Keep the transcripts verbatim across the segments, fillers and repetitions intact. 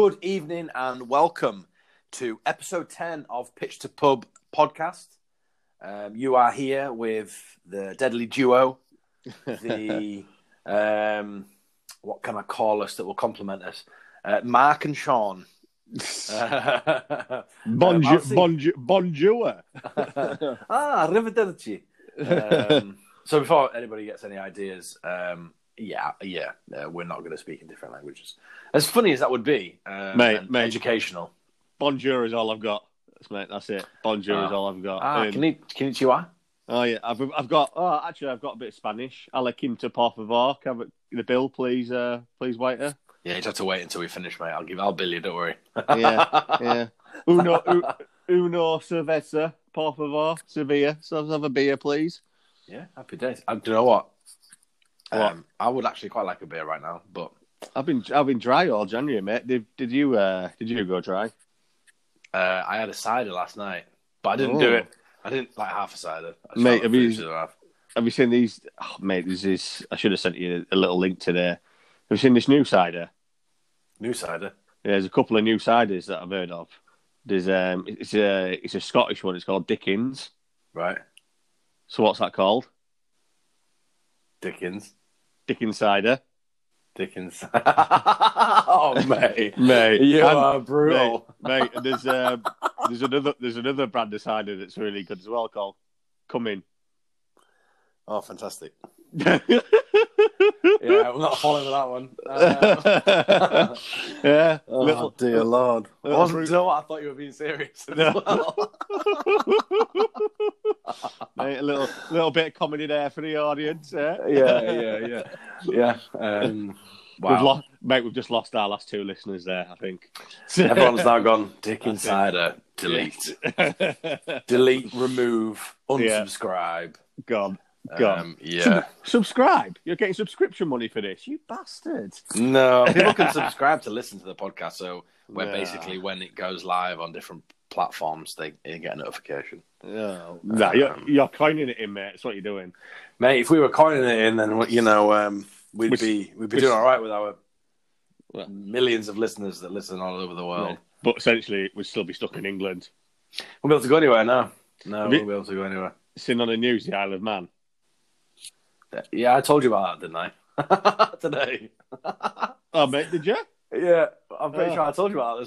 Good evening and welcome to episode ten of Pitch to Pub podcast. Um, you are here with the deadly duo, the, um, what can I call us that will compliment us? Uh, Mark and Sean. Bonjour. Um, bonjour. Bonjour. ah, arrivederci. Um, so before anybody gets any ideas... Um, Yeah, yeah, uh, we're not going to speak in different languages. As funny as that would be, um, mate, mate, educational. Bonjour is all I've got, that's, mate. That's it. Bonjour oh. is all I've got. Ah, um, can you can you chihuahua? Oh yeah, I've I've got. Oh, actually, I've got a bit of Spanish. A la quinta por favor. Have the bill, please, uh, please, waiter. Yeah, you'd have to wait until we finish, mate. I'll give. I'll bill you. Don't worry. yeah, yeah. Uno, uno cerveza, por favor, Sevilla. So let's have a beer, please. Yeah, happy days. And do you know what? Um, I would actually quite like a beer right now, but I've been I've been dry all January, mate. Did did you uh, did you go dry? Uh, I had a cider last night, but I didn't oh. do it. I didn't like half a cider, I mate. Have you half. have you seen these? Oh, mate, this is. I should have sent you a little link today. Have you seen this new cider? New cider. Yeah, there's a couple of new ciders that I've heard of. There's um, it's a it's a Scottish one. It's called Dickens. Right. So what's that called? Dickens. Dickens cider. Dickens. oh, mate. Mate. You and, are brutal. Mate, mate there's, uh, there's, another, there's another brand of cider that's really good as well called Cumin. Oh, fantastic. yeah, I'm not falling for that one. Uh, yeah. Oh, little, dear little, Lord. Little I wasn't fruit. You know what? I thought you were being serious as no. well. Mate, a little, little bit of comedy there for the audience. Eh? Yeah, yeah, yeah. Yeah. Um, wow. We've lost, mate, we've just lost our last two listeners there, I think. Everyone's now gone, Dick Insider, delete. delete, remove, unsubscribe. Yeah. Gone. God. Um, yeah. Sub- subscribe. You're getting subscription money for this, you bastard. No, people can subscribe to listen to the podcast. So, where yeah. basically when it goes live on different platforms, they, they get a notification. Yeah. Nah, um, you're, you're coining it in, mate. That's what you're doing, mate. If we were coining it in, then you know um, we'd which, be we'd be which, doing all right with our well, millions of listeners that listen all over the world. Yeah. But essentially, we'd still be stuck in England. We'll be able to go anywhere now. No, we won't be able to go anywhere. Seen on the news, the Isle of Man. Yeah, I told you about that, didn't I? Today. Oh, mate, did you? Yeah, I'm pretty oh. sure I told you about that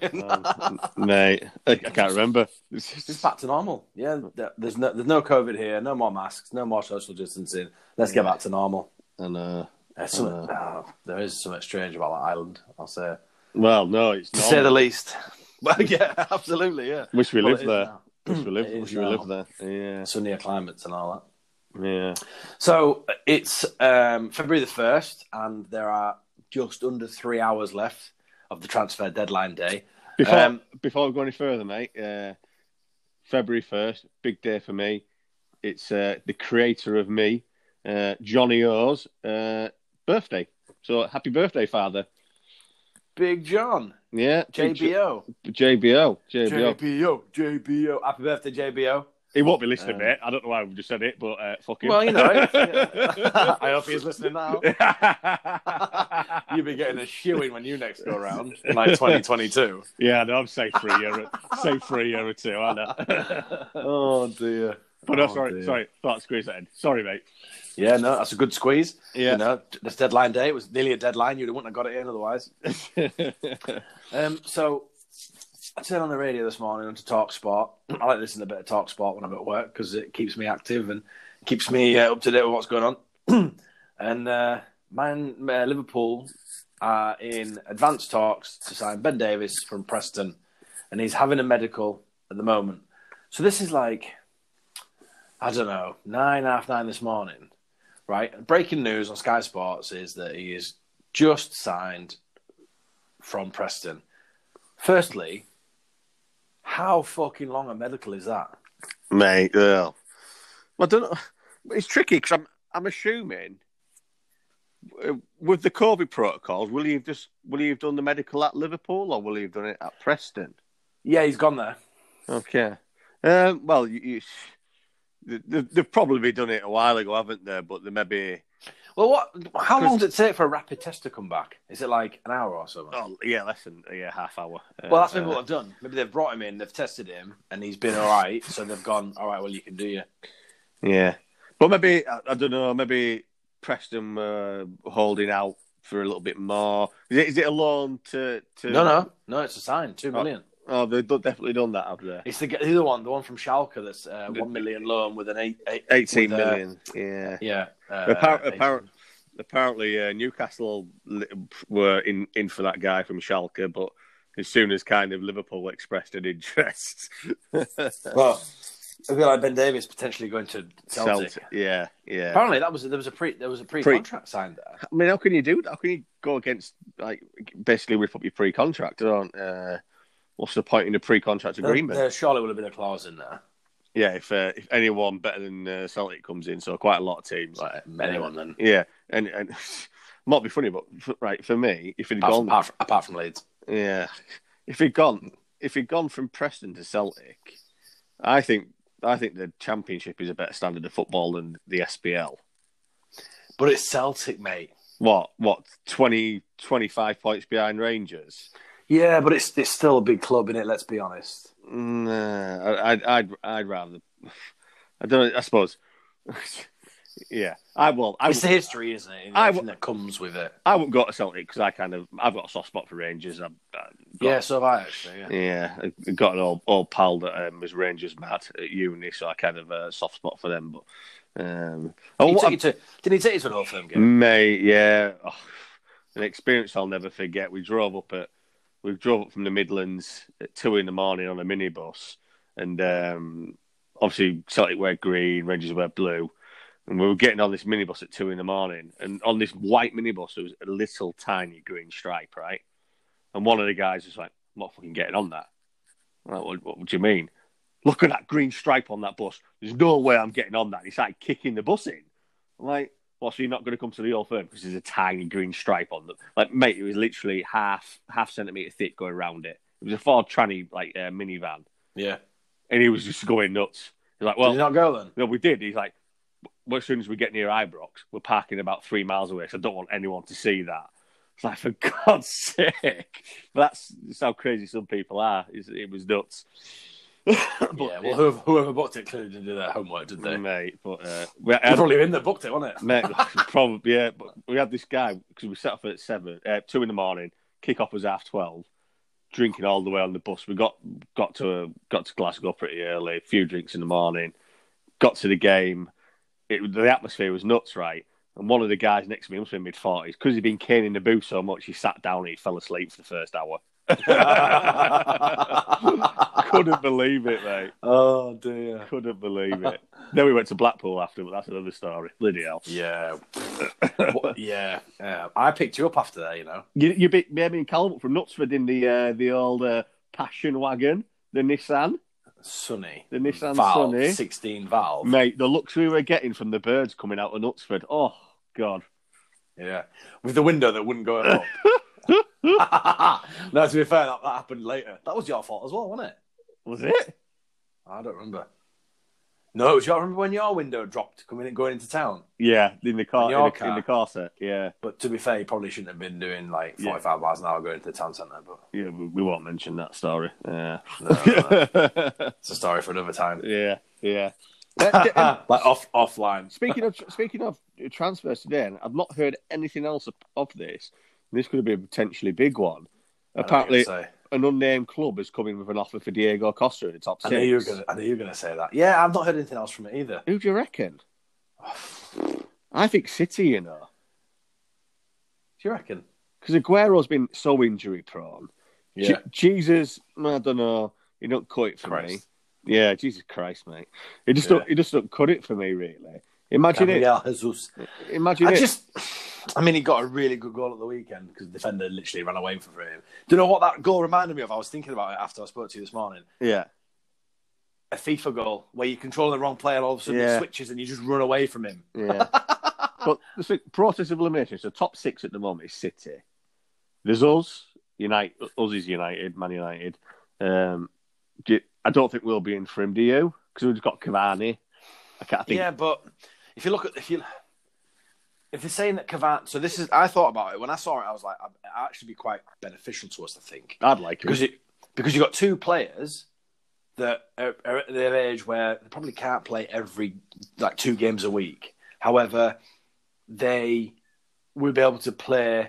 this morning. um, mate, I, I can't remember. It's, just... it's back to normal. Yeah, there's no, there's no COVID here, no more masks, no more social distancing. Let's yeah. get back to normal. And uh, There's and, something, uh... oh, there is something strange about that island, I'll say. Well, no, it's not. To say the least. Well, yeah, absolutely, yeah. Wish we well, lived there. Wish we lived, wish we lived there. Yeah. Sunnier climates and all that. Yeah. So it's um, February the first, and there are just under three hours left of the transfer deadline day. Before um, before we go any further, mate, uh, February first, big day for me. It's uh, the creator of me, uh, Johnny O's uh, birthday. So happy birthday, Father. Big John. Yeah. J B O. J B O. J B O. J B O. J B O. Happy birthday, J B O. He won't be listening, um, mate. I don't know why we've just said it, but uh, fuck him. Well, you know. I hope he's listening now. You'll be getting a shoe-in when you next go round, in like twenty twenty-two. Yeah, no, I'm safe for a year, safe for a year or two, aren't I? oh, dear. But no, oh, sorry, dear. sorry. Thought squeeze that in. Sorry, mate. Yeah, no, that's a good squeeze. Yeah. You know, this deadline day, it was nearly a deadline. You wouldn't have got it in otherwise. um, so... I turned on the radio this morning to Talk Sport. I like listening to a bit of Talk Sport when I'm at work because it keeps me active and keeps me uh, up to date with what's going on. and uh, man, uh, Liverpool are in advanced talks to sign Ben Davis from Preston, and he's having a medical at the moment. So this is like, I don't know, nine, half nine this morning, right? Breaking news on Sky Sports is that he is just signed from Preston. Firstly, how fucking long a medical is that? Mate, well, I don't know. It's tricky because I'm, I'm assuming uh, with the COVID protocols, will he have just will he have done the medical at Liverpool or will he have done it at Preston? Yeah, he's gone there. Okay. Um, well, you, you, they've, they've probably done it a while ago, haven't they? But they maybe Well, what? How long does it take for a rapid test to come back? Is it like an hour or so? Oh, yeah, less than yeah, half hour. Uh, well, that's maybe uh, what I've done. Maybe they've brought him in, they've tested him, and he's been all right. So they've gone, all right, well, you can do you. Yeah. But maybe, I, I don't know, maybe Preston were uh, holding out for a little bit more. Is it, is it a loan to, to... No, no. No, it's a sign, two million. Oh, oh they've definitely done that, haven't they? It's the, the other one, the one from Schalke that's uh, one million loan with an eight, eight, eighteen with million. A, yeah. Yeah. Uh, apparently, apparently, apparently uh, Newcastle were in, in for that guy from Schalke, but as soon as kind of Liverpool expressed an interest. Well... It'd be like Ben Davis potentially going to Celtic. Celtic. Yeah, yeah. Apparently, that was there was a pre there was a pre contract signed there. I mean, how can you do that? How can you go against like basically rip up your pre contract? Uh, what's the point in a pre contract agreement? There, there surely would have been a clause in there. Yeah, if uh, if anyone better than uh, Celtic comes in, so quite a lot of teams. Like anyone uh, then. Yeah, and and might be funny, but right for me, if he'd apart gone from, apart, from, apart from Leeds, yeah, if he'd gone if he'd gone from Preston to Celtic, I think. I think the Championship is a better standard of football than the S P L. But it's Celtic, mate. What? What? twenty, twenty-five points behind Rangers? Yeah, but it's it's still a big club, innit? Let's be honest. Nah, I'd I'd I'd rather. I don't. I suppose. Yeah, I will. I it's will, the history, isn't it? And everything that comes with it. I wouldn't go to Celtic because I kind of I've got a soft spot for Rangers. I've, I've got, yeah, so have I actually. Yeah, yeah I got an old old pal that um, was Rangers mad at uni, so I kind of uh, soft spot for them. But um, oh, did, he what, to, did he take you to an Old Firm game? Mate, yeah, oh, an experience I'll never forget. We drove up at we drove up from the Midlands at two in the morning on a minibus, and um, obviously Celtic wear green, Rangers wear blue. And we were getting on this minibus at two in the morning. And on this white minibus, there was a little tiny green stripe, right? And one of the guys was like, I'm not fucking getting on that. I'm like, what, what, what do you mean? Look at that green stripe on that bus. There's no way I'm getting on that. And he started kicking the bus in. I'm like, well, so you're not going to come to the Old Firm because there's a tiny green stripe on them. Like, mate, it was literally half half centimetre thick going around it. It was a Ford Tranny, like, uh, minivan. Yeah. And he was just going nuts. He's like, well... Did you not go then? No, we did. He's like... Well, as soon as we get near Ibrox, we're parking about three miles away, so I don't want anyone to see that. It's like, for God's sake. That's, that's how crazy some people are. It's, it was nuts. But, yeah, well, whoever, whoever booked it clearly didn't do their homework, did they? Mate, but... Uh, we had, probably in there booked it, wasn't it? Mate, probably, yeah. But we had this guy, because we set off at seven, uh, two in the morning, kick-off was half twelve, drinking all the way on the bus. We got got to got to Glasgow pretty early, a few drinks in the morning, got to the game... It, the atmosphere was nuts, right? And one of the guys next to me, must have been mid forties, because he'd been caning the booth so much, he sat down and he fell asleep for the first hour. Couldn't believe it, mate. Oh, dear. Couldn't believe it. Then we went to Blackpool after, but that's another story. Bloody hell. Yeah. yeah. yeah. I picked you up after that, you know. You, you bit me and Calvert from Knutsford in the uh, the old uh, Passion Wagon, the Nissan. Sunny. The Nissan valve, Sunny. sixteen valve. Mate, the looks we were getting from the birds coming out of Knutsford. Oh, God. Yeah. With the window that wouldn't go up. No, to be fair, that, that happened later. That was your fault as well, wasn't it? Was it? I don't remember. No, it was your... Remember when your window dropped coming going into town? Yeah, in the car, in, in, the, car. in the car set, yeah. But to be fair, you probably shouldn't have been doing like forty-five yeah. miles an hour going into the town centre. But yeah, we, we won't mention that story. Yeah, no, no. It's a story for another time. Yeah, yeah. Like off offline. Speaking of speaking of transfers today, I've not heard anything else of, of this. This could be a potentially big one. Apparently. An unnamed club is coming with an offer for Diego Costa in the top six. I knew you were going to say that. Yeah, I've not heard anything else from it either. Who do you reckon? I think City, you know. Do you reckon? Because Aguero's been so injury prone. Yeah. G- Jesus, I don't know. He don't cut it for Christ. me. Yeah, Jesus Christ, mate. He just yeah. don't. He just don't cut it for me, really. Imagine Gabriel it. Jesus. Imagine I it. Just... I mean, he got a really good goal at the weekend because the defender literally ran away from him. Do you know what that goal reminded me of? I was thinking about it after I spoke to you this morning. Yeah. A FIFA goal where you control the wrong player and all of a sudden yeah. he switches and you just run away from him. Yeah. But the process of elimination, so top six at the moment is City. There's us. United, us is United, Man United. Um, do you, I don't think we'll be in for him, do you? Because we've got Cavani. I can't think. Yeah, but if you look at... if you. if they're saying that Cavani, so this is, I thought about it when I saw it. I was like, it'd actually be quite beneficial to us. I think I'd like because it. it because you've got two players that are, are at their age where they probably can't play every like two games a week. However, they would be able to play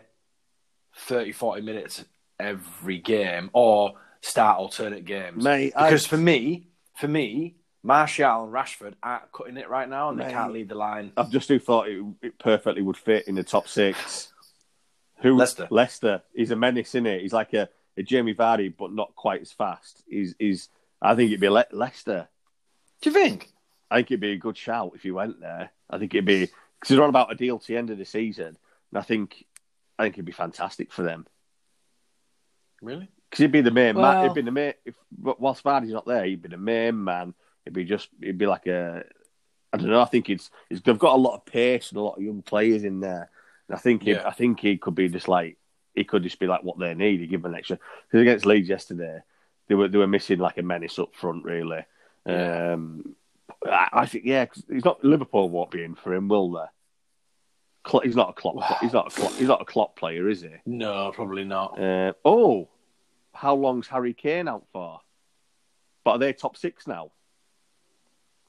thirty, forty minutes every game or start alternate games. Mate, because I... for me, for me. Martial and Rashford aren't cutting it right now, and Mate, they can't lead the line. I've just who thought it, it perfectly would fit in the top six. Who? Leicester. Leicester. He's a menace, isn't he? He's like a, a Jamie Vardy, but not quite as fast. He's, he's I think it'd be Le- Leicester. Do you think? I think it'd be a good shout if you went there. I think it'd be because they're on about a deal to the end of the season, and I think I think it'd be fantastic for them. Really? Because he'd be the main well... man. He'd be the main. If, whilst Vardy's not there, he'd be the main man. It'd be just, it'd be like a, I don't know. I think it's, it's they've got a lot of pace and a lot of young players in there. And I think, yeah. it, I think he could be just like, he could just be like what they need. He give them an extra. Because against Leeds yesterday, they were they were missing like a menace up front, really. Yeah. Um, I, I think, yeah, cause he's not Liverpool won't be in for him, will they? Cl- he's not a Klopp. Wow. He's not a Klopp. He's not a Klopp player, is he? No, probably not. Uh, oh, how long's Harry Kane out for? But are they top six now?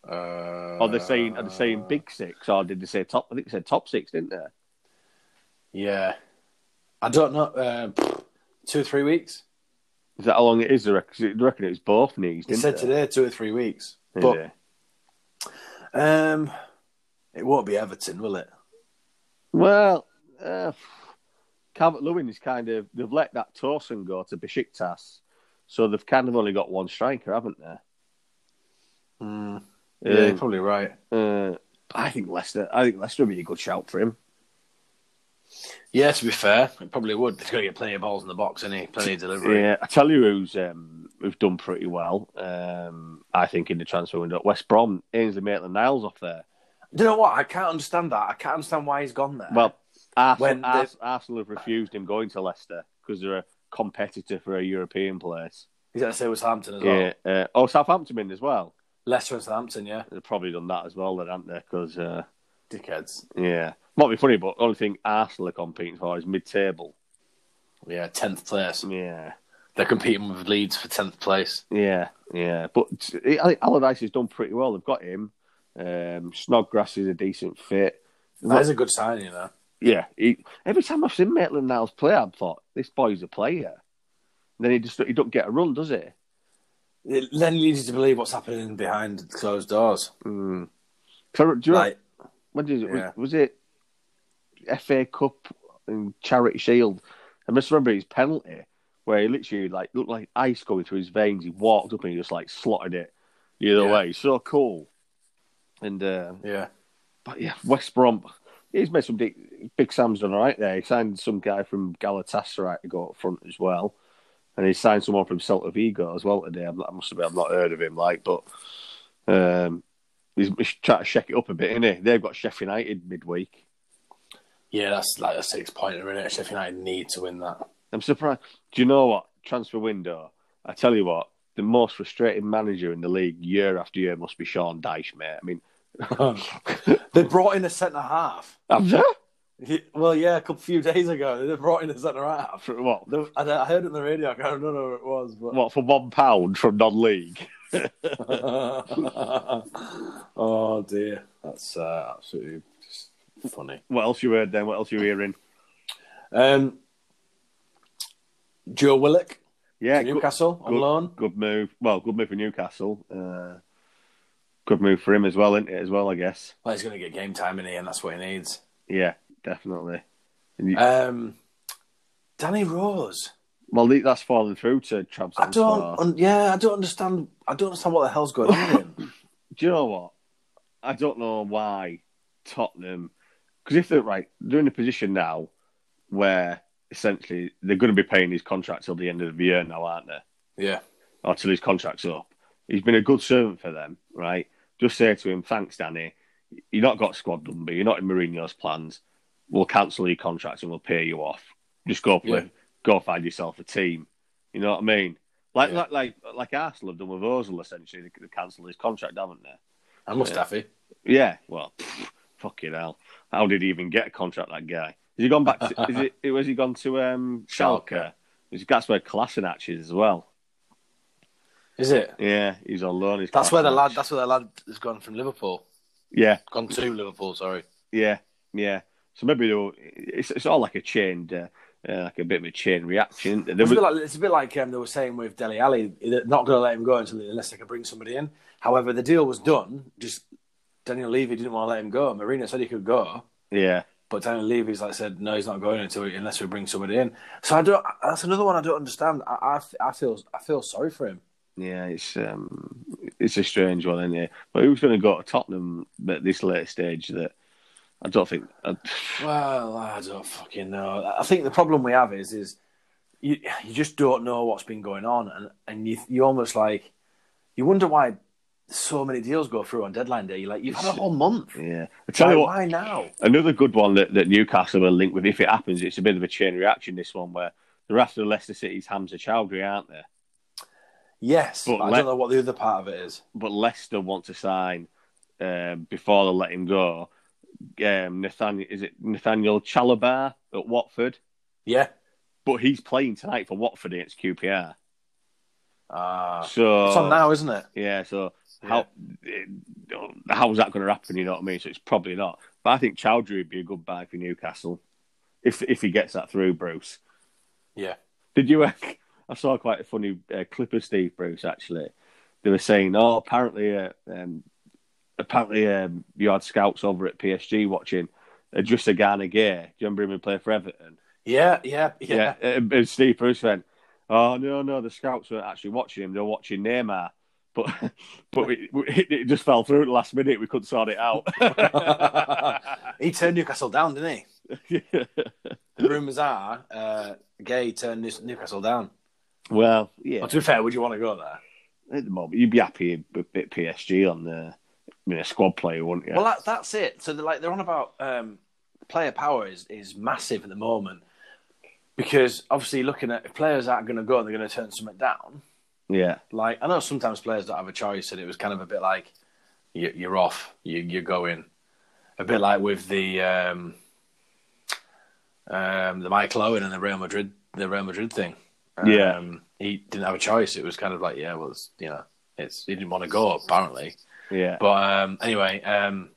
Uh, are they saying are they saying big six or did they say top? I think they said top six, didn't they? Yeah, I don't know. Uh, two or three weeks. Is that how long it is? They reckon it was both knees. Didn't they said they? Today two or three weeks, is but it? um, it won't be Everton, will it? Well, uh, Calvert-Lewin is kind of they've let that Tosin go to Besiktas, so they've kind of only got one striker, haven't they? Hmm. Yeah, um, you're probably right. Uh, I think Leicester. I think Leicester would be a good shout for him. Yeah, to be fair, it probably would. He's going to get plenty of balls in the box, isn't he? Plenty of delivery. Yeah, I tell you who's um, who's done pretty well. Um, I think in the transfer window, West Brom, Ainsley Maitland-Niles off there. Do you know what? I can't understand that. I can't understand why he's gone there. Well, Arsenal, Ars- Arsenal have refused him going to Leicester because they're a competitor for a European place. He's going to say with Southampton as yeah, well. Uh, oh, Southampton in as well. Leicester and Southampton, yeah. They've probably done that as well, then, haven't they? Because uh, dickheads. Yeah. Might be funny, but the only thing Arsenal are competing for is mid-table. Yeah, tenth place. Yeah. They're competing with Leeds for tenth place. Yeah, yeah. But I think Allardyce has done pretty well. They've got him. Um, Snodgrass is a decent fit. That Not... is a good sign, you know. Yeah. He... Every time I've seen Maitland-Niles play, I've thought, this boy's a player. And then he just he don't get a run, does he? It then leads you to believe what's happening behind closed doors. Mm. Do you like, know, when did it, yeah. was, was it F A Cup and Charity Shield? I just remember his penalty where he literally like looked like ice going through his veins. He walked up and he just like slotted it the other yeah. way. So cool. And uh, yeah, but yeah, West Brom. He's made some big, big Sam's done all right there. He signed some guy from Galatasaray to go up front as well. And he signed someone from Celtic Vigo as well today. I'm, I must admit, I've not heard of him, like, but um, he's, he's trying to shake it up a bit, isn't he? They've got Sheffield United midweek. Yeah, that's like a six-pointer, isn't it? Sheffield United need to win that. I'm surprised. Do you know what? Transfer window. I tell you what, the most frustrating manager in the league year after year must be Sean Dyche, mate. I mean... they brought in a centre-half. Have they? Well, yeah, a couple few days ago they brought in a centre-half. For what? I, I heard it on the radio. I don't know who it was. But... What for? One pound from non-league. Oh dear, that's uh, absolutely just funny. What else you heard then? What else you hearing? Um, Joe Willock. Yeah, Newcastle good, on good, loan. Good move. Well, good move for Newcastle. Uh, good move for him as well, isn't it? As well, I guess. Well, he's going to get game time in here, and that's what he needs. Yeah. Definitely. You... Um, Danny Rose. Well, that's falling through to Trabzonspor. I don't. Un- yeah, I don't understand. I don't understand what the hell's going on. Do you know what? I don't know why Tottenham. Because if they're right, they're in a position now where essentially they're going to be paying his contract till the end of the year now, aren't they? Yeah. Or till his contract's up. He's been a good servant for them, right? Just say to him, "Thanks, Danny. You're not got squad number. You're not in Mourinho's plans. We'll cancel your contract and we'll pay you off. Just go play, yeah. go find yourself a team." You know what I mean? Like yeah. like, like like Arsenal have done with Ozil, essentially. They could have cancelled his contract, haven't they? And Mustafi. Yeah. Well, fucking hell. How did he even get a contract, that guy? Has he gone back to... is it, has he gone to um, Schalke? Schalke? That's where Kolasinac is as well. Is it? Yeah, he's on loan. He's that's, where the lad, that's where the lad has gone from Liverpool. Yeah. Gone to Liverpool, sorry. Yeah, yeah. So maybe they'll, it's, it's all like a chained... Uh, Uh, like a bit of a chain reaction. There it's, was... a like, it's a bit like um, they were saying with Dele Alli, they're not going to let him go until unless they can bring somebody in. However, the deal was done. Just Daniel Levy didn't want to let him go. Marino said he could go. Yeah, but Daniel Levy's like said no, he's not going until unless we bring somebody in. So I don't. That's another one I don't understand. I, I, I feel I feel sorry for him. Yeah, it's um, it's a strange one, isn't it? But who's going to go to Tottenham at this late stage? That. I don't think... I... Well, I don't fucking know. I think the problem we have is is you you just don't know what's been going on, and, and you you almost like... You wonder why so many deals go through on deadline day. You're like, you've had a whole month. Yeah. I tell why, you what, why now? Another good one that, that Newcastle are linked with, if it happens, it's a bit of a chain reaction, this one, where they're after Leicester City's Hamza Chowdhury, aren't they? Yes, but, but I Le- don't know what the other part of it is. But Leicester want to sign uh, before they let him go... Um, Nathan, is it Nathaniel Chalabar at Watford? Yeah, but he's playing tonight for Watford against Q P R. Ah, uh, so it's on now, isn't it? Yeah. So yeah. how how is that going to happen? You know what I mean? So it's probably not. But I think Chowdhury would be a good buy for Newcastle if if he gets that through, Bruce. Yeah. Did you? Uh, I saw quite a funny uh, clip of Steve Bruce. Actually, they were saying, "Oh, apparently." Uh, um, Apparently, um, you had scouts over at P S G watching Idrissa Gana Gueye. Do you remember him who played for Everton? Yeah, yeah, yeah. yeah. And, and Steve Bruce went, oh, no, no, the scouts weren't actually watching him. They were watching Neymar. But but we, we, it just fell through at the last minute. We couldn't sort it out. He turned Newcastle down, didn't he? Yeah. The rumours are uh, Gueye turned Newcastle down. Well, yeah. Well, to be fair, would you want to go there? At the moment, you'd be happy with a bit P S G on there. I mean, a squad player, wouldn't you? Well, that, that's it. So, they're like, they're on about um, player power is, is massive at the moment because obviously, looking at if players aren't going to go and they're going to turn something down. Yeah. Like, I know sometimes players don't have a choice, and it was kind of a bit like you, you're off, you, you're going. A bit like with the um, um, the Michael Owen and the Real Madrid, the Real Madrid thing. Um, yeah. He didn't have a choice. It was kind of like, yeah, well, it's, you know, it's he didn't want to go apparently. Yeah, but um, anyway, um,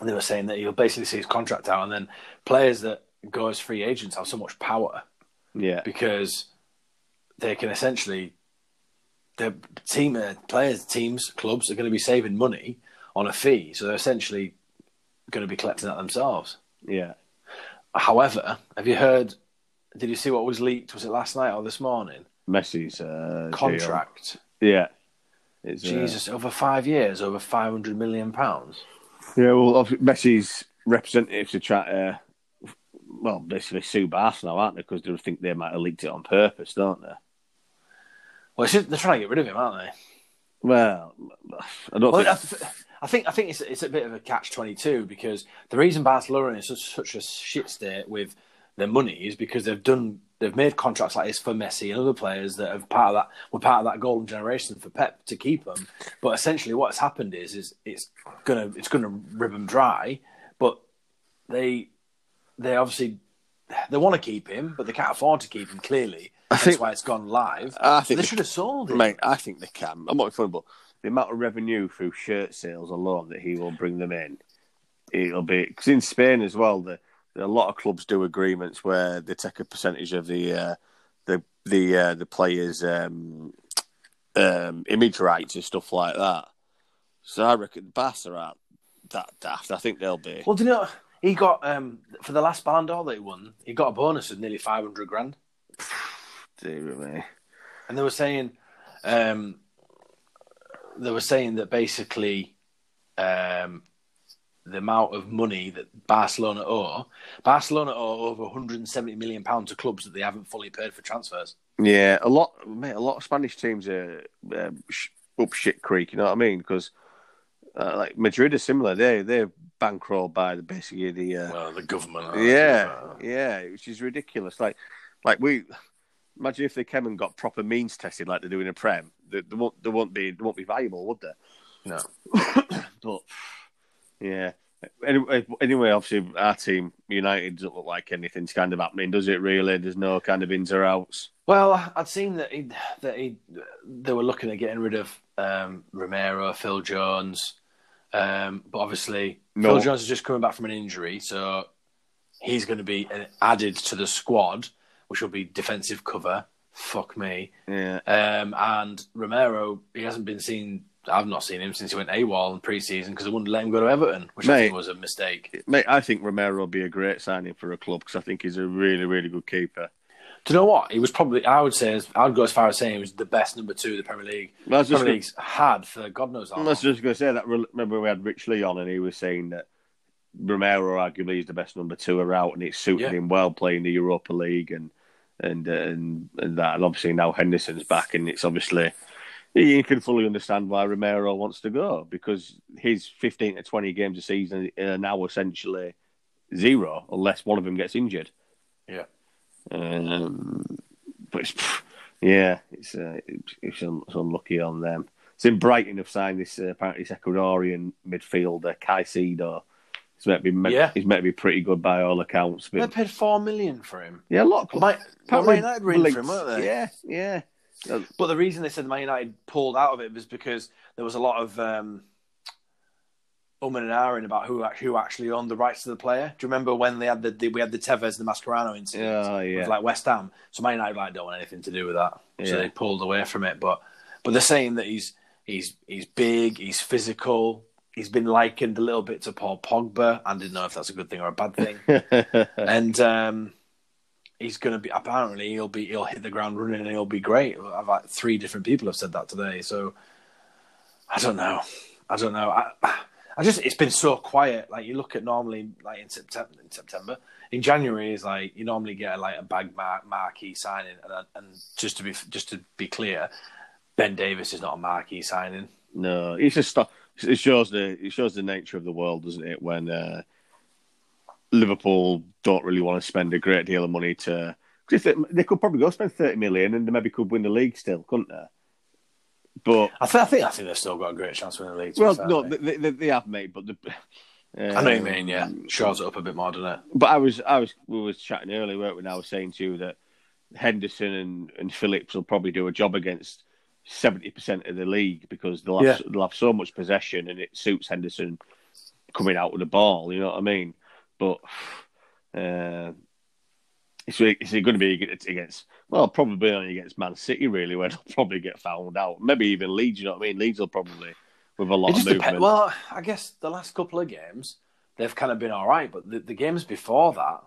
they were saying that he'll basically see his contract out, and then players that go as free agents have so much power. Yeah, because they can essentially their team, uh, players, teams, clubs are going to be saving money on a fee, so they're essentially going to be collecting that themselves. Yeah. However, have you heard? Did you see what was leaked? Was it last night or this morning? Messi's uh, contract. Deal. Yeah. It's, Jesus, uh, over five years, over five hundred million pounds. Yeah, well, Messi's representatives are trying to, uh, well, basically sue Arsenal, aren't they? Because they think they might have leaked it on purpose, don't they? Well, it's just, they're trying to get rid of him, aren't they? Well, I don't. Well, think... I think I think it's it's a bit of a catch twenty-two because the reason Barcelona is such such a shit state with their money is because they've done they've made contracts like this for Messi and other players that have part of that were part of that golden generation for Pep to keep them. But essentially, what's happened is is it's gonna it's gonna rip them dry. But they they obviously they want to keep him, but they can't afford to keep him. Clearly, I that's think, why it's gone live. I think they, they should have sold him. Mate, I think they can. I'm not funny, but the amount of revenue through shirt sales alone that he will bring them in, it'll be because in Spain as well the. A lot of clubs do agreements where they take a percentage of the uh, the the uh, the players' um, um, image rights and stuff like that. So I reckon Barca aren't that daft. I think they'll be. Well, do you know he got um, for the last Ballon d'Or that he won, he got a bonus of nearly five hundred grand. Dear me. And they were saying, um, they were saying that basically. Um, the amount of money that Barcelona owe. Barcelona owe over one hundred seventy million pounds to clubs that they haven't fully paid for transfers. Yeah, a lot mate, a lot of Spanish teams are um, up shit creek, you know what I mean? Because uh, like Madrid are similar. They, they're bankrolled by the, basically the... Uh, well, the government. Yeah, like yeah, which is ridiculous. Like, like we... Imagine if they came and got proper means tested like they do in a Prem. They, they, won't, they, won't, be, they won't be valuable, would they? No. But... Yeah, Anyway, anyway, obviously, our team, United, doesn't look like anything's kind of happening, does it, really? There's no kind of ins or outs. Well, I'd seen that he that he they were looking at getting rid of um, Romero, Phil Jones, um, but obviously no. Phil Jones is just coming back from an injury, so he's going to be added to the squad, which will be defensive cover. Fuck me. Yeah. Um, and Romero, he hasn't been seen. I've not seen him since he went AWOL in pre-season because they wouldn't let him go to Everton, which mate, I think was a mistake. Mate, I think Romero will be a great signing for a club because I think he's a really, really good keeper. Do you know what? He was probably, I would say, I'd go as far as saying he was the best number two the Premier League well, Premier gonna, League's had for God knows how long. I was just going to say that. Remember we had Rich Lee on and he was saying that Romero arguably is the best number two around and it's suited yeah. him well playing the Europa League and, and, and, and that. And obviously now Henderson's back and it's obviously... You can fully understand why Romero wants to go because his fifteen to twenty games a season are now essentially zero unless one of them gets injured. Yeah. Um, but, it's, yeah, it's, uh, it's it's unlucky on them. It's in Brighton have signed this, uh, apparently, this Ecuadorian midfielder, Caicedo. He's meant to be, yeah. he's meant to be pretty good by all accounts. But... They paid four million pounds for him. Yeah, a lot. Of My, apparently, well, they're in for him, weren't they? Yeah, yeah. But the reason they said Man United pulled out of it was because there was a lot of um, umming and ahhing about who who actually owned the rights to the player. Do you remember when they had the, the we had the Tevez and the Mascherano incident oh, yeah. with like West Ham? So Man United like don't want anything to do with that, yeah. so they pulled away from it. But but they're saying that he's he's he's big, he's physical. He's been likened a little bit to Paul Pogba. I didn't know if that's a good thing or a bad thing. and. Um, He's going to be, apparently, he'll be he'll hit the ground running and he'll be great. I've had three different people have said that today. So, I don't know. I don't know. I, I just, it's been so quiet. Like, you look at normally, like, in September, in, September, in January is like, you normally get, like, a bag mar- marquee signing. And, and just to be just to be clear, Ben Davis is not a marquee signing. No, it's just, it shows the it shows the nature of the world, doesn't it, when... Uh... Liverpool don't really want to spend a great deal of money to... Cause if they, they could probably go spend thirty million and they maybe could win the league still, couldn't they? But... I, th- I think I think they've still got a great chance of winning the league. Well, no, they, they, they have, mate, but... The, um, I know what you mean, yeah. Shores it up a bit more, doesn't it? But I was... I was we were chatting earlier, weren't we, and I was saying to you that Henderson and, and Phillips will probably do a job against seventy percent of the league because they'll have, yeah. they'll have so much possession and it suits Henderson coming out with the ball, you know what I mean? But uh, it's, it's going to be against, well, probably only against Man City, really, where they'll probably get found out. Maybe even Leeds, you know what I mean? Leeds will probably, with a lot of movement. Depends. Well, I guess the last couple of games, they've kind of been all right, but the, the games before that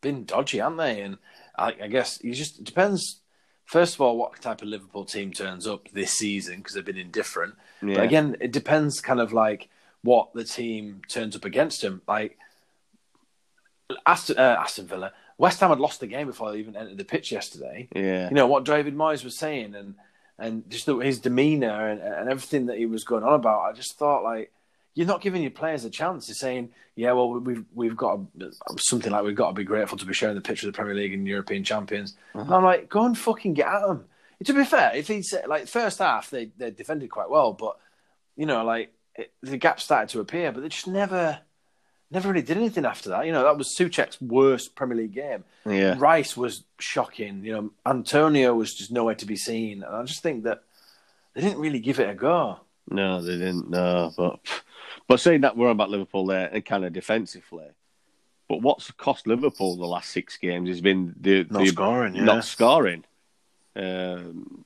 been dodgy, haven't they? And I, I guess it just depends, first of all, what type of Liverpool team turns up this season, because they've been indifferent. Yeah. But again, it depends kind of like what the team turns up against them. Like, Aston, uh, Aston Villa, West Ham had lost the game before they even entered the pitch yesterday. Yeah, you know what David Moyes was saying, and and just the, his demeanour and, and everything that he was going on about. I just thought, like, you're not giving your players a chance. You're saying, yeah, well, we've we've got to, something like we've got to be grateful to be sharing the pitch with the Premier League and European champions. Uh-huh. And I'm like, go and fucking get at them. To be fair, if he's like first half, they they defended quite well, but you know, like it, the gap started to appear, but they just never. Never really did anything after that. You know, that was Souček's worst Premier League game. Yeah. Rice was shocking. You know, Antonio was just nowhere to be seen. And I just think that they didn't really give it a go. No, they didn't. No, but but saying that, we're on about Liverpool there and kind of defensively. But what's cost Liverpool the last six games has been the not the, scoring. Yeah. Not scoring. Um,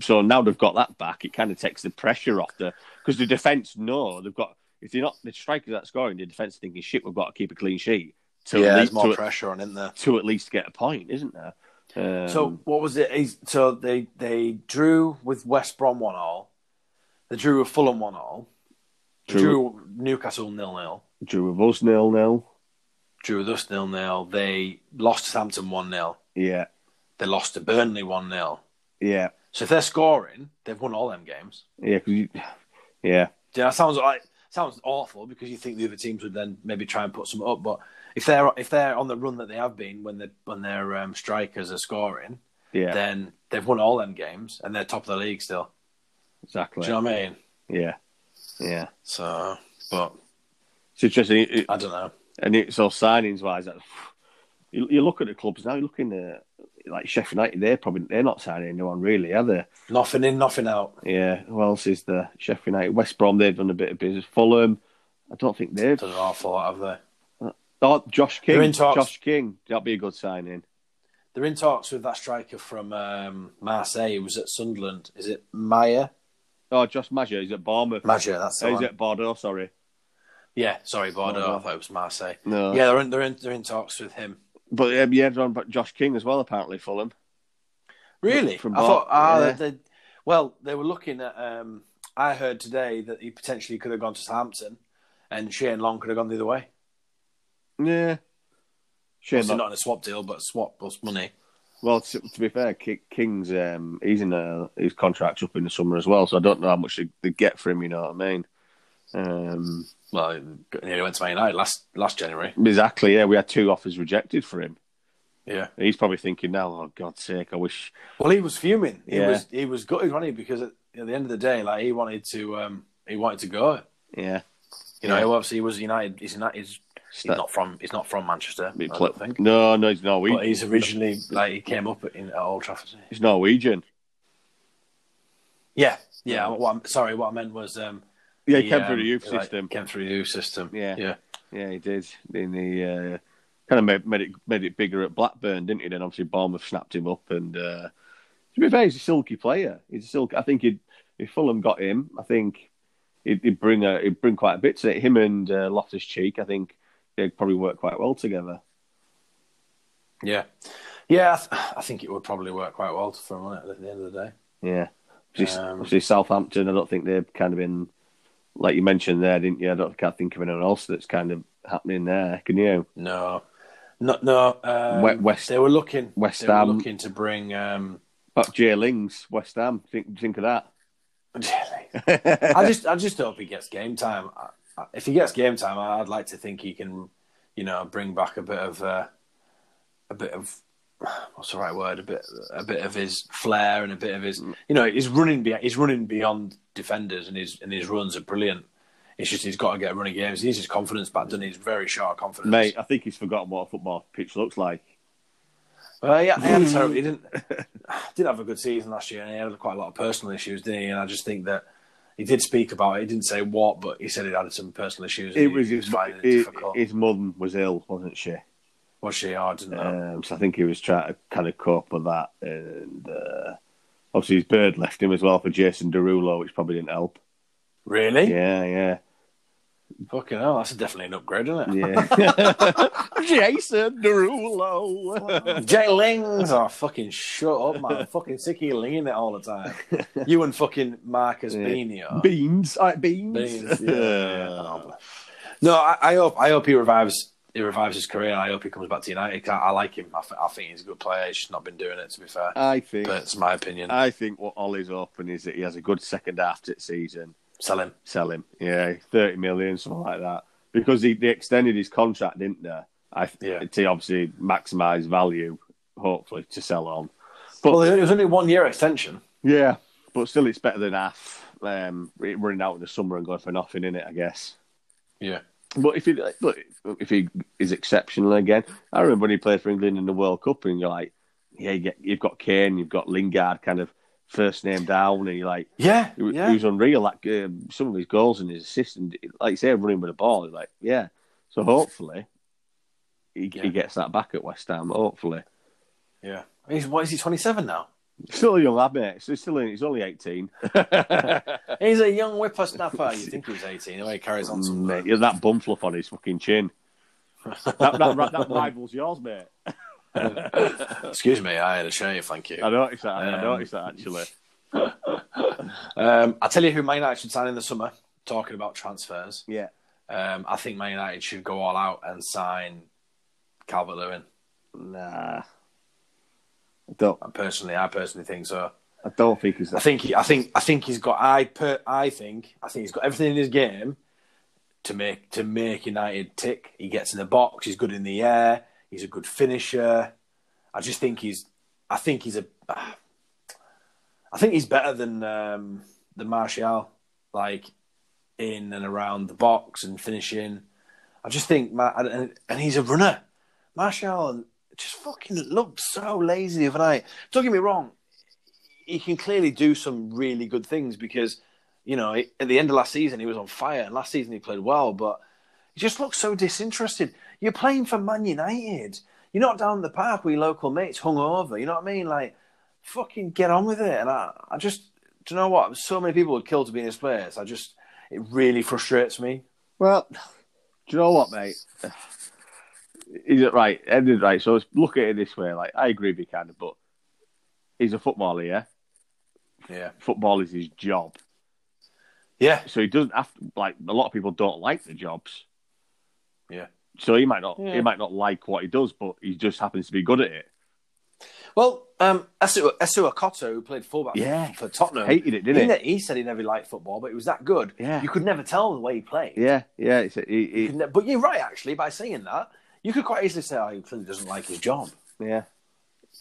so now they've got that back. It kind of takes the pressure off the because the defense. No, they've got. If they're not the strikers that scoring, the defence thinking shit, we've got to keep a clean sheet. To yeah, there's more to, pressure on, isn't there? To at least get a point, isn't there? Um, so what was it? So they they drew with West Brom one all, they drew with Fulham one all, drew, drew Newcastle nil nil, drew with us nil nil, drew with us nil nil. They lost to Southampton one nil. Yeah, they lost to Burnley one nil. Yeah. So if they're scoring, they've won all them games. Yeah, cause you, yeah. Yeah, that sounds like. Sounds awful because you think the other teams would then maybe try and put some up, but if they're if they're on the run that they have been when they when their um, strikers are scoring, yeah. then they've won all them games and they're top of the league still. Exactly. Do you know what I mean? Yeah, yeah. So, but It's interesting. It, it, I don't know. And it's so signings wise, that you, you look at the clubs now. You're looking at like Sheffield United. They're probably they're not signing anyone really, are they? Nothing in, nothing out. Yeah. Who else is there? Sheffield United, West Brom. They've done a bit of business. Fulham. I don't think they've done an awful lot, have they? Oh, Josh King. They're in talks. Josh King. That'd be a good signing. They're in talks with that striker from um, Marseille who was at Sunderland. Is it Maier? Oh, Josh Maier. He's at Bournemouth. Maier, that's the one. He's at Bordeaux, sorry. Yeah, sorry, Bordeaux. No, no. I thought it was Marseille. No. Yeah, they're in, they're in, they're in talks with him. But um, yeah, they're on Josh King as well, apparently, Fulham. Really? From I Bar- thought, ah, yeah. they, they, well, they were looking at, um, I heard today that he potentially could have gone to Southampton and Shane Long could have gone the other way. Yeah. Shane Long. Not in a swap deal, but swap plus money. Well, to, to be fair, King's um, he's in a, his contract's up in the summer as well, so I don't know how much they, they get for him. You know what I mean? Um, well, he went to Man United last last January. Exactly. Yeah, we had two offers rejected for him. Yeah, he's probably thinking now, oh God's sake, I wish. Well, he was fuming. He yeah. was he was gutted, wasn't he? Because at, at the end of the day, like he wanted to um, he wanted to go. Yeah, you know, yeah. obviously he was United. He's United. He's, He's not from. He's not from Manchester. I don't think. No, no, he's Norwegian. But he's originally like he came up in at Old Trafford. He's Norwegian. Yeah, yeah. What I'm, sorry, what I meant was. Um, yeah, he, he came um, through the youth like, system. Came through the youth system. Yeah, yeah, yeah. He did. In the uh, kind of made, made it made it bigger at Blackburn, didn't he? Then obviously Bournemouth snapped him up, and uh, to be fair, he's a silky player. He's a silky. I think he'd, if Fulham got him, I think he'd, he'd bring a, he'd bring quite a bit to it. Him and uh, Loftus-Cheek, I think. They'd probably work quite well together. Yeah. Yeah, I, th- I think it would probably work quite well for him at the end of the day. Yeah. Obviously, um, obviously Southampton, I don't think they've kind of been, like you mentioned there, didn't you? I don't can't think of anyone else that's kind of happening there, can you? No. No. no um, West, they were looking West they Ham. Were looking to bring... Um, but Jay Ling's West Ham, think, think of that. I just, I just hope he gets game time. I, If he gets game time, I'd like to think he can, you know, bring back a bit of, uh, a bit of, what's the right word? A bit, a bit of his flair and a bit of his, you know, he's running beyond, he's running beyond defenders, and his and his runs are brilliant. It's just he's got to get running games. He needs his confidence back, doesn't he? He's very sharp confidence. Mate, I think he's forgotten what a football pitch looks like. Well, yeah, he, had terrible, he didn't didn't have a good season last year, and he had quite a lot of personal issues, didn't he? And I just think that. He did speak about it. He didn't say what, but he said he had some personal issues. It was, he was finding it, it difficult. His mum was ill, wasn't she? Was she? I didn't know. Um, so I think he was trying to kind of cope with that. And uh, obviously his bird left him as well for Jason Derulo, which probably didn't help. Really? Yeah, yeah. Fucking hell, that's definitely an upgrade, isn't it? Yeah. Jason Derulo. Jay Lings. Oh, fucking shut up, man. I'm fucking sick of you linging it all the time. You and fucking Marcus yeah. Beanio. Beans. I, beans. Beans. Yeah. yeah. No, I, I hope I hope he revives he revives his career. I hope he comes back to United. I, I like him. I, I think he's a good player. He's just not been doing it, to be fair. I think. But it's my opinion. I think what Ollie's hoping is that he has a good second half to the season. Sell him. Sell him. Yeah, thirty million, something like that. Because he, they extended his contract, didn't they? I, yeah. To obviously maximise value, hopefully, to sell on. But, well, it was only a one-year extension. Yeah, but still it's better than half. Um, running out in the summer and going for nothing, innit, I guess. Yeah. But if he, look, if he is exceptional again, I remember when he played for England in the World Cup and you're like, yeah, you get, you've got Kane, you've got Lingard kind of, first name down, and he like yeah, he was, yeah. He was unreal. Like um, some of his goals and his assists, and like you say, running with the ball, like yeah. So hopefully, he, yeah. he gets that back at West Ham. Hopefully, yeah. He's what is he? twenty-seven now. Still a young lad, mate. He's still in, he's only eighteen. He's a young whippersnapper. You think he was eighteen? The way he carries on, some mate. Yeah, that bum fluff on his fucking chin. that, that, that rivals yours, mate. Excuse me, I had a shave, thank you. I noticed that, um, I noticed that actually. um, I'll tell you who Man United should sign in the summer, talking about transfers. Yeah. Um, I think Man United should go all out and sign Calvert-Lewin. Nah. I don't. I personally, I personally think so. I don't think he's that. I think, he, I think, I think he's got, I, per, I think, I think he's got everything in his game to make, to make United tick. He gets in the box, he's good in the air. He's a good finisher. I just think he's. I think he's a. I think he's better than um, than Martial, like in and around the box and finishing. I just think, and and he's a runner. Martial just fucking looked so lazy the other night. Don't get me wrong, he can clearly do some really good things because, you know, at the end of last season he was on fire, and last season he played well, but he just looked so disinterested. You're playing for Man United. You're not down the park with your local mates hungover. You know what I mean? Like, fucking get on with it. And I, I just, do you know what? So many people would kill to be in his place. I just, it really frustrates me. Well, do you know what, mate? He's right, ended right. So let's look at it this way. Like, I agree with you kind of, but he's a footballer, yeah? Yeah. Football is his job. Yeah. So he doesn't have to, like, a lot of people don't like the jobs. Yeah. So he might not yeah. he might not like what he does, but he just happens to be good at it. Well, um, Esu Akoto, who played fullback yeah. for Tottenham, hated it, didn't he? He said he never liked football, but it was that good. Yeah. You could never tell the way he played. Yeah, yeah. It's, it, it, you ne- but you're right, actually, by saying that, you could quite easily say, oh, he clearly doesn't like his job. Yeah.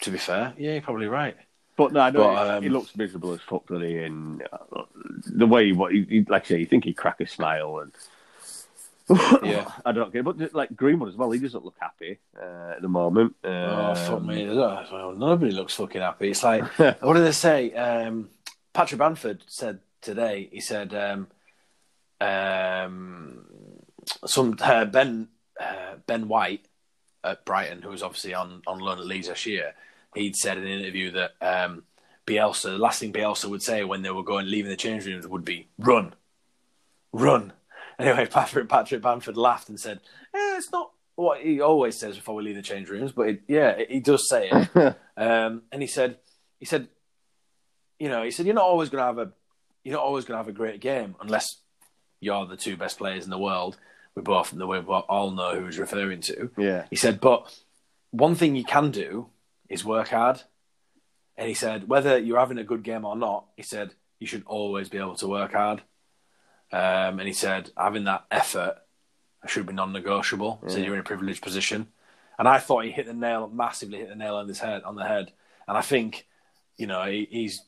To be fair, yeah, you're probably right. But no, I know but, he, um, he looks miserable as fuck, doesn't he? And uh, the way, what, he, he, like I say, you think he'd crack a smile and. yeah, I don't get it. But like Greenwood as well, he doesn't look happy uh, at the moment. Um, oh, fuck me. Nobody looks fucking happy. It's like, what did they say? Um, Patrick Bamford said today, he said, um, um, some uh, Ben uh, Ben White at Brighton, who was obviously on, on loan at Leeds this year, he'd said in an interview that um, Bielsa, the last thing Bielsa would say when they were going, leaving the change rooms would be, run, run. Anyway, Patrick, Patrick Bamford laughed and said, eh, it's not what he always says before we leave the change rooms, but it, yeah, he does say it. um, and he said, he said, you know, he said, you're not always going to have a, you're not always going to have a great game unless you're the two best players in the world. We both, we all know who he's referring to. Yeah. He said, but one thing you can do is work hard. And he said, whether you're having a good game or not, he said, you should always be able to work hard. Um, and he said, having that effort should be non-negotiable. He yeah. said, you're in a privileged position. And I thought he hit the nail, massively hit the nail on his head, on the head. And I think, you know, he, he's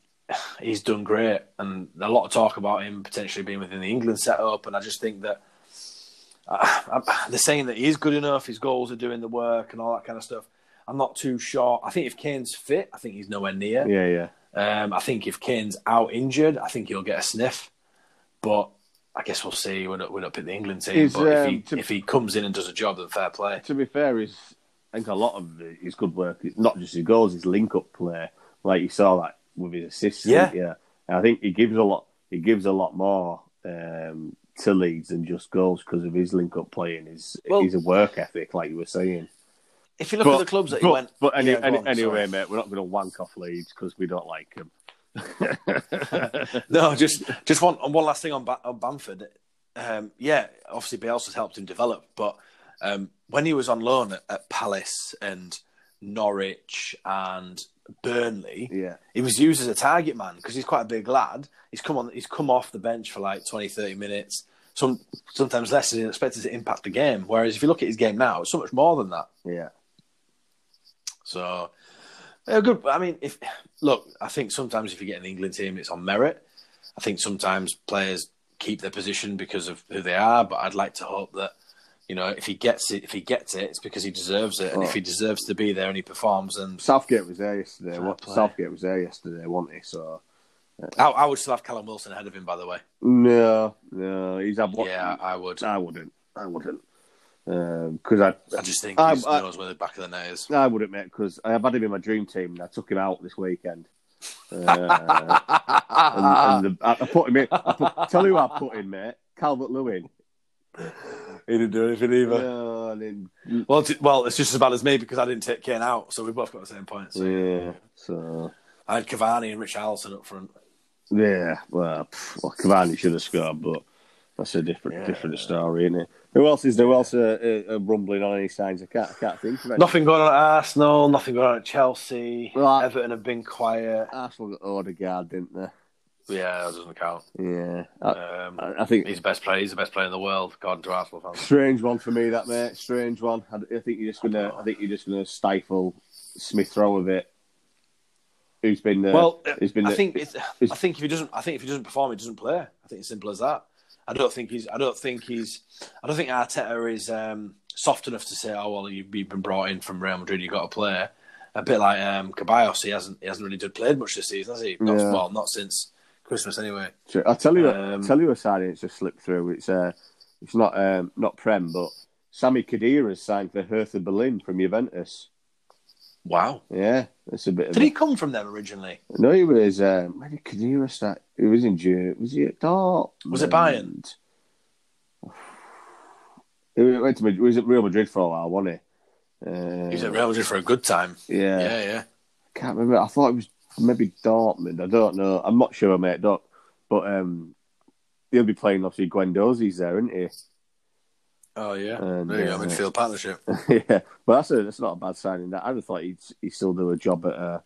he's done great. And a lot of talk about him potentially being within the England setup. And I just think that uh, they're saying that he's good enough, his goals are doing the work and all that kind of stuff. I'm not too sure. I think if Kane's fit, I think he's nowhere near. Yeah, yeah. Um, I think if Kane's out injured, I think he'll get a sniff. But I guess we'll see. We're not, we're not picking the England team, his, but if he, um, to, if he comes in and does a job, then fair play. To be fair, is I think a lot of his good work, not just his goals, his link-up play. Like you saw that with his assists. Yeah, yeah. And I think he gives a lot. He gives a lot more um, to Leeds than just goals because of his link-up play and his well, his work ethic, like you were saying. If you look but, at the clubs that but, he went, but any, yeah, any, on, anyway, sorry. mate, we're not going to wank off Leeds because we don't like him. no, just just one one last thing on, ba- on Bamford. Um, yeah, obviously Bielsa's helped him develop, but um, when he was on loan at, at Palace and Norwich and Burnley, yeah. he was used as a target man because he's quite a big lad. He's come on, he's come off the bench for like twenty, thirty minutes, some sometimes less than expected to impact the game. Whereas if you look at his game now, it's so much more than that. Yeah. So. Uh, good. I mean, if look, I think sometimes if you get an England team, it's on merit. I think sometimes players keep their position because of who they are. But I'd like to hope that you know if he gets it, if he gets it, it's because he deserves it. And oh. if he deserves to be there and he performs, and Southgate was there yesterday. What Southgate was there yesterday, wasn't he? So I, I would still have Callum Wilson ahead of him, by the way. No, no, he's had one. Yeah, I would. I wouldn't. I wouldn't. Because um, I, I just think he knows where the back of the net is. I wouldn't, mate, because I've had him in my dream team and I took him out this weekend. Uh, and, and the, I put him in. I put, tell you who I put in, mate. Calvert-Lewin. He didn't do anything either. No, I didn't. Well, t- well, it's just as bad as me because I didn't take Kane out, so we both got the same points. So. Yeah, so I had Cavani and Rich Allison up front. Yeah, well, well Cavani should have scored, but. That's a different yeah. different story, isn't it? Who else is there? Who else uh, uh, rumbling on any signs? I can't, I can't think of anything. Nothing going on at Arsenal, nothing going on at Chelsea. Well, Everton have been quiet. Arsenal got Odegaard, didn't they? Yeah, that doesn't count. Yeah. I, um, I, I think he's the best player, he's the best player in the world, according to Arsenal fans. Strange one for me, that, mate. Strange one. I, I think you're just going to I think you're just going to stifle Smith Rowe a bit. Who's been there? Well, who's been I, there? Think it's, I think if he doesn't I think if he doesn't perform, he doesn't play. I think it's simple as that. I don't think he's. I don't think he's. I don't think Arteta is um, soft enough to say, "Oh well, you've been brought in from Real Madrid, you got to play." A bit like um, Ceballos, he hasn't. He hasn't really did played much this season, has he? Not, yeah. Well, not since Christmas, anyway. Sure. I'll tell you. Um, I'll tell you a signing that's just slipped through. It's uh, it's not um, not Prem, but Sami Khedira has signed for Hertha Berlin from Juventus. Wow. Yeah, that's a bit. Did of a... he come from them originally? No, he was. Um, where did Khedira start? He was in June. Was he at Dortmund? Was it Bayern? He went to Madrid. He was at Real Madrid for a while, wasn't he? Uh, he was at Real Madrid for a good time. Yeah, yeah, yeah. I can't remember. I thought it was maybe Dortmund. I don't know. I'm not sure, mate. Don't. But um, he'll be playing obviously Guendouzi's there, isn't he? Oh, yeah. And, there you uh, go, midfield partnership. Yeah, but that's, a, that's not a bad signing. That I just thought he'd, he'd still do a job at... Uh,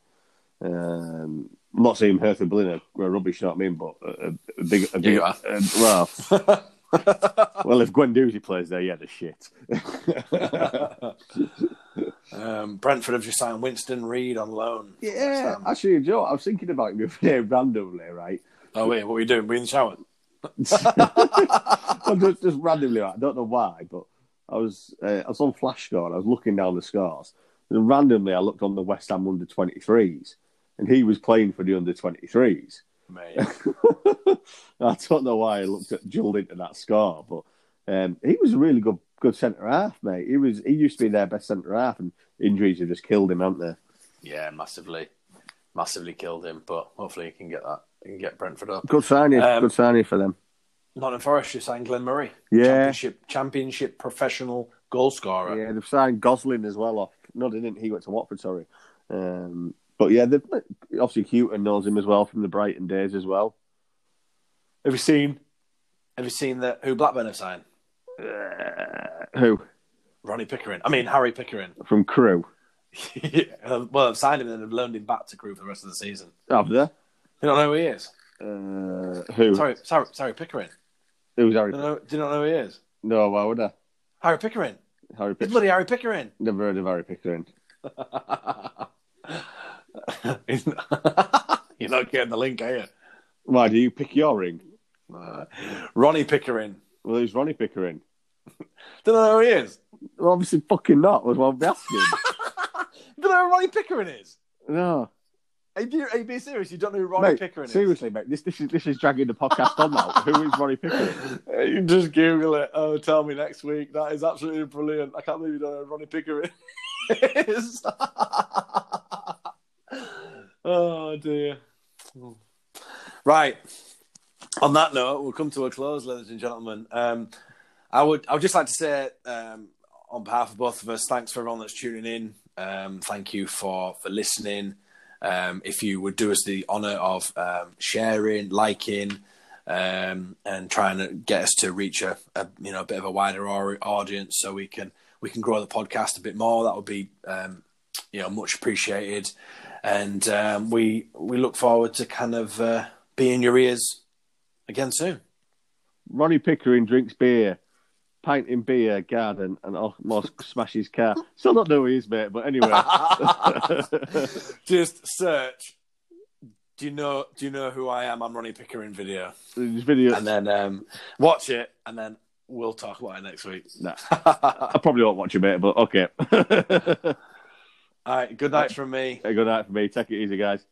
um, I'm not saying Hertha Berlin were rubbish, you know what I mean, but a, a big... A big yeah, uh, well, well, if Guendouzi plays there, yeah, the shit. um, Brentford have just signed Winston Reid on loan. Yeah, actually, Joe, I was thinking about him the other day randomly, right? Oh, wait, what are we doing? Are we in the shower? well, just, just randomly, I don't know why, but I was uh, I was on Flash Score and I was looking down the scores, and randomly I looked on the West Ham under twenty-threes, and he was playing for the under twenty-threes. I don't know why I looked at Joel into that score, but um, he was a really good good centre half, mate. He was he used to be their best centre half, and injuries have just killed him, haven't they? Yeah, massively, massively killed him. But hopefully, he can get that. They can get Brentford up. Good signing, um, good signing for them. Nottingham Forest just signed Glenn Murray. Yeah. Championship, championship professional goal scorer. Yeah, they've signed Gosling as well. Off. No, they didn't. He went to Watford, sorry. Um, but yeah, obviously Houghton knows him as well from the Brighton days as well. Have you seen Have you seen that who Blackburn have signed? Uh, who? Ronnie Pickering. I mean, Harry Pickering. From Crewe. yeah. Well, they've signed him and then they've loaned him back to Crewe for the rest of the season. Have they? You don't know who he is? Uh, who? Sorry, sorry, sorry, Pickering. Who's Harry Pickering? Do you not know who he is? No, why would I? Harry Pickering. Harry Pickering. It's bloody Harry Pickering. Never heard of Harry Pickering. You're not getting the link, are you? Why, do you pick your ring? Uh, Ronnie Pickering. Well, who's Ronnie Pickering? Don't know who he is? Well, obviously fucking not, was what I'm asking. Don't know who Ronnie Pickering is? No. Are you, are you being serious? You don't know who Ronnie mate, Pickering is? Seriously, mate. This, this, is, this is dragging the podcast on now. Who is Ronnie Pickering? You just Google it. Oh, tell me next week. That is absolutely brilliant. I can't believe you don't know who Ronnie Pickering is. Oh, dear. Right. On that note, we'll come to a close, ladies and gentlemen. Um, I would I would just like to say, um, on behalf of both of us, thanks for everyone that's tuning in. Um, thank you for, for listening. Um, if you would do us the honour of um, sharing, liking, um, and trying to get us to reach a, a you know a bit of a wider audience, so we can we can grow the podcast a bit more, that would be um, you know much appreciated. And um, we we look forward to kind of uh, being in your ears again soon. Ronnie Pickering drinks beer, pint in beer garden, and almost smash his car. Still not know who he is, mate, but anyway. Just search. Do you know do you know who I am? I'm Ronnie Pickering video. video. And then um, watch it, and then we'll talk about it next week. Nah. I probably won't watch it, mate, but okay. All right, good night from me. Hey, good night from me. Take it easy, guys.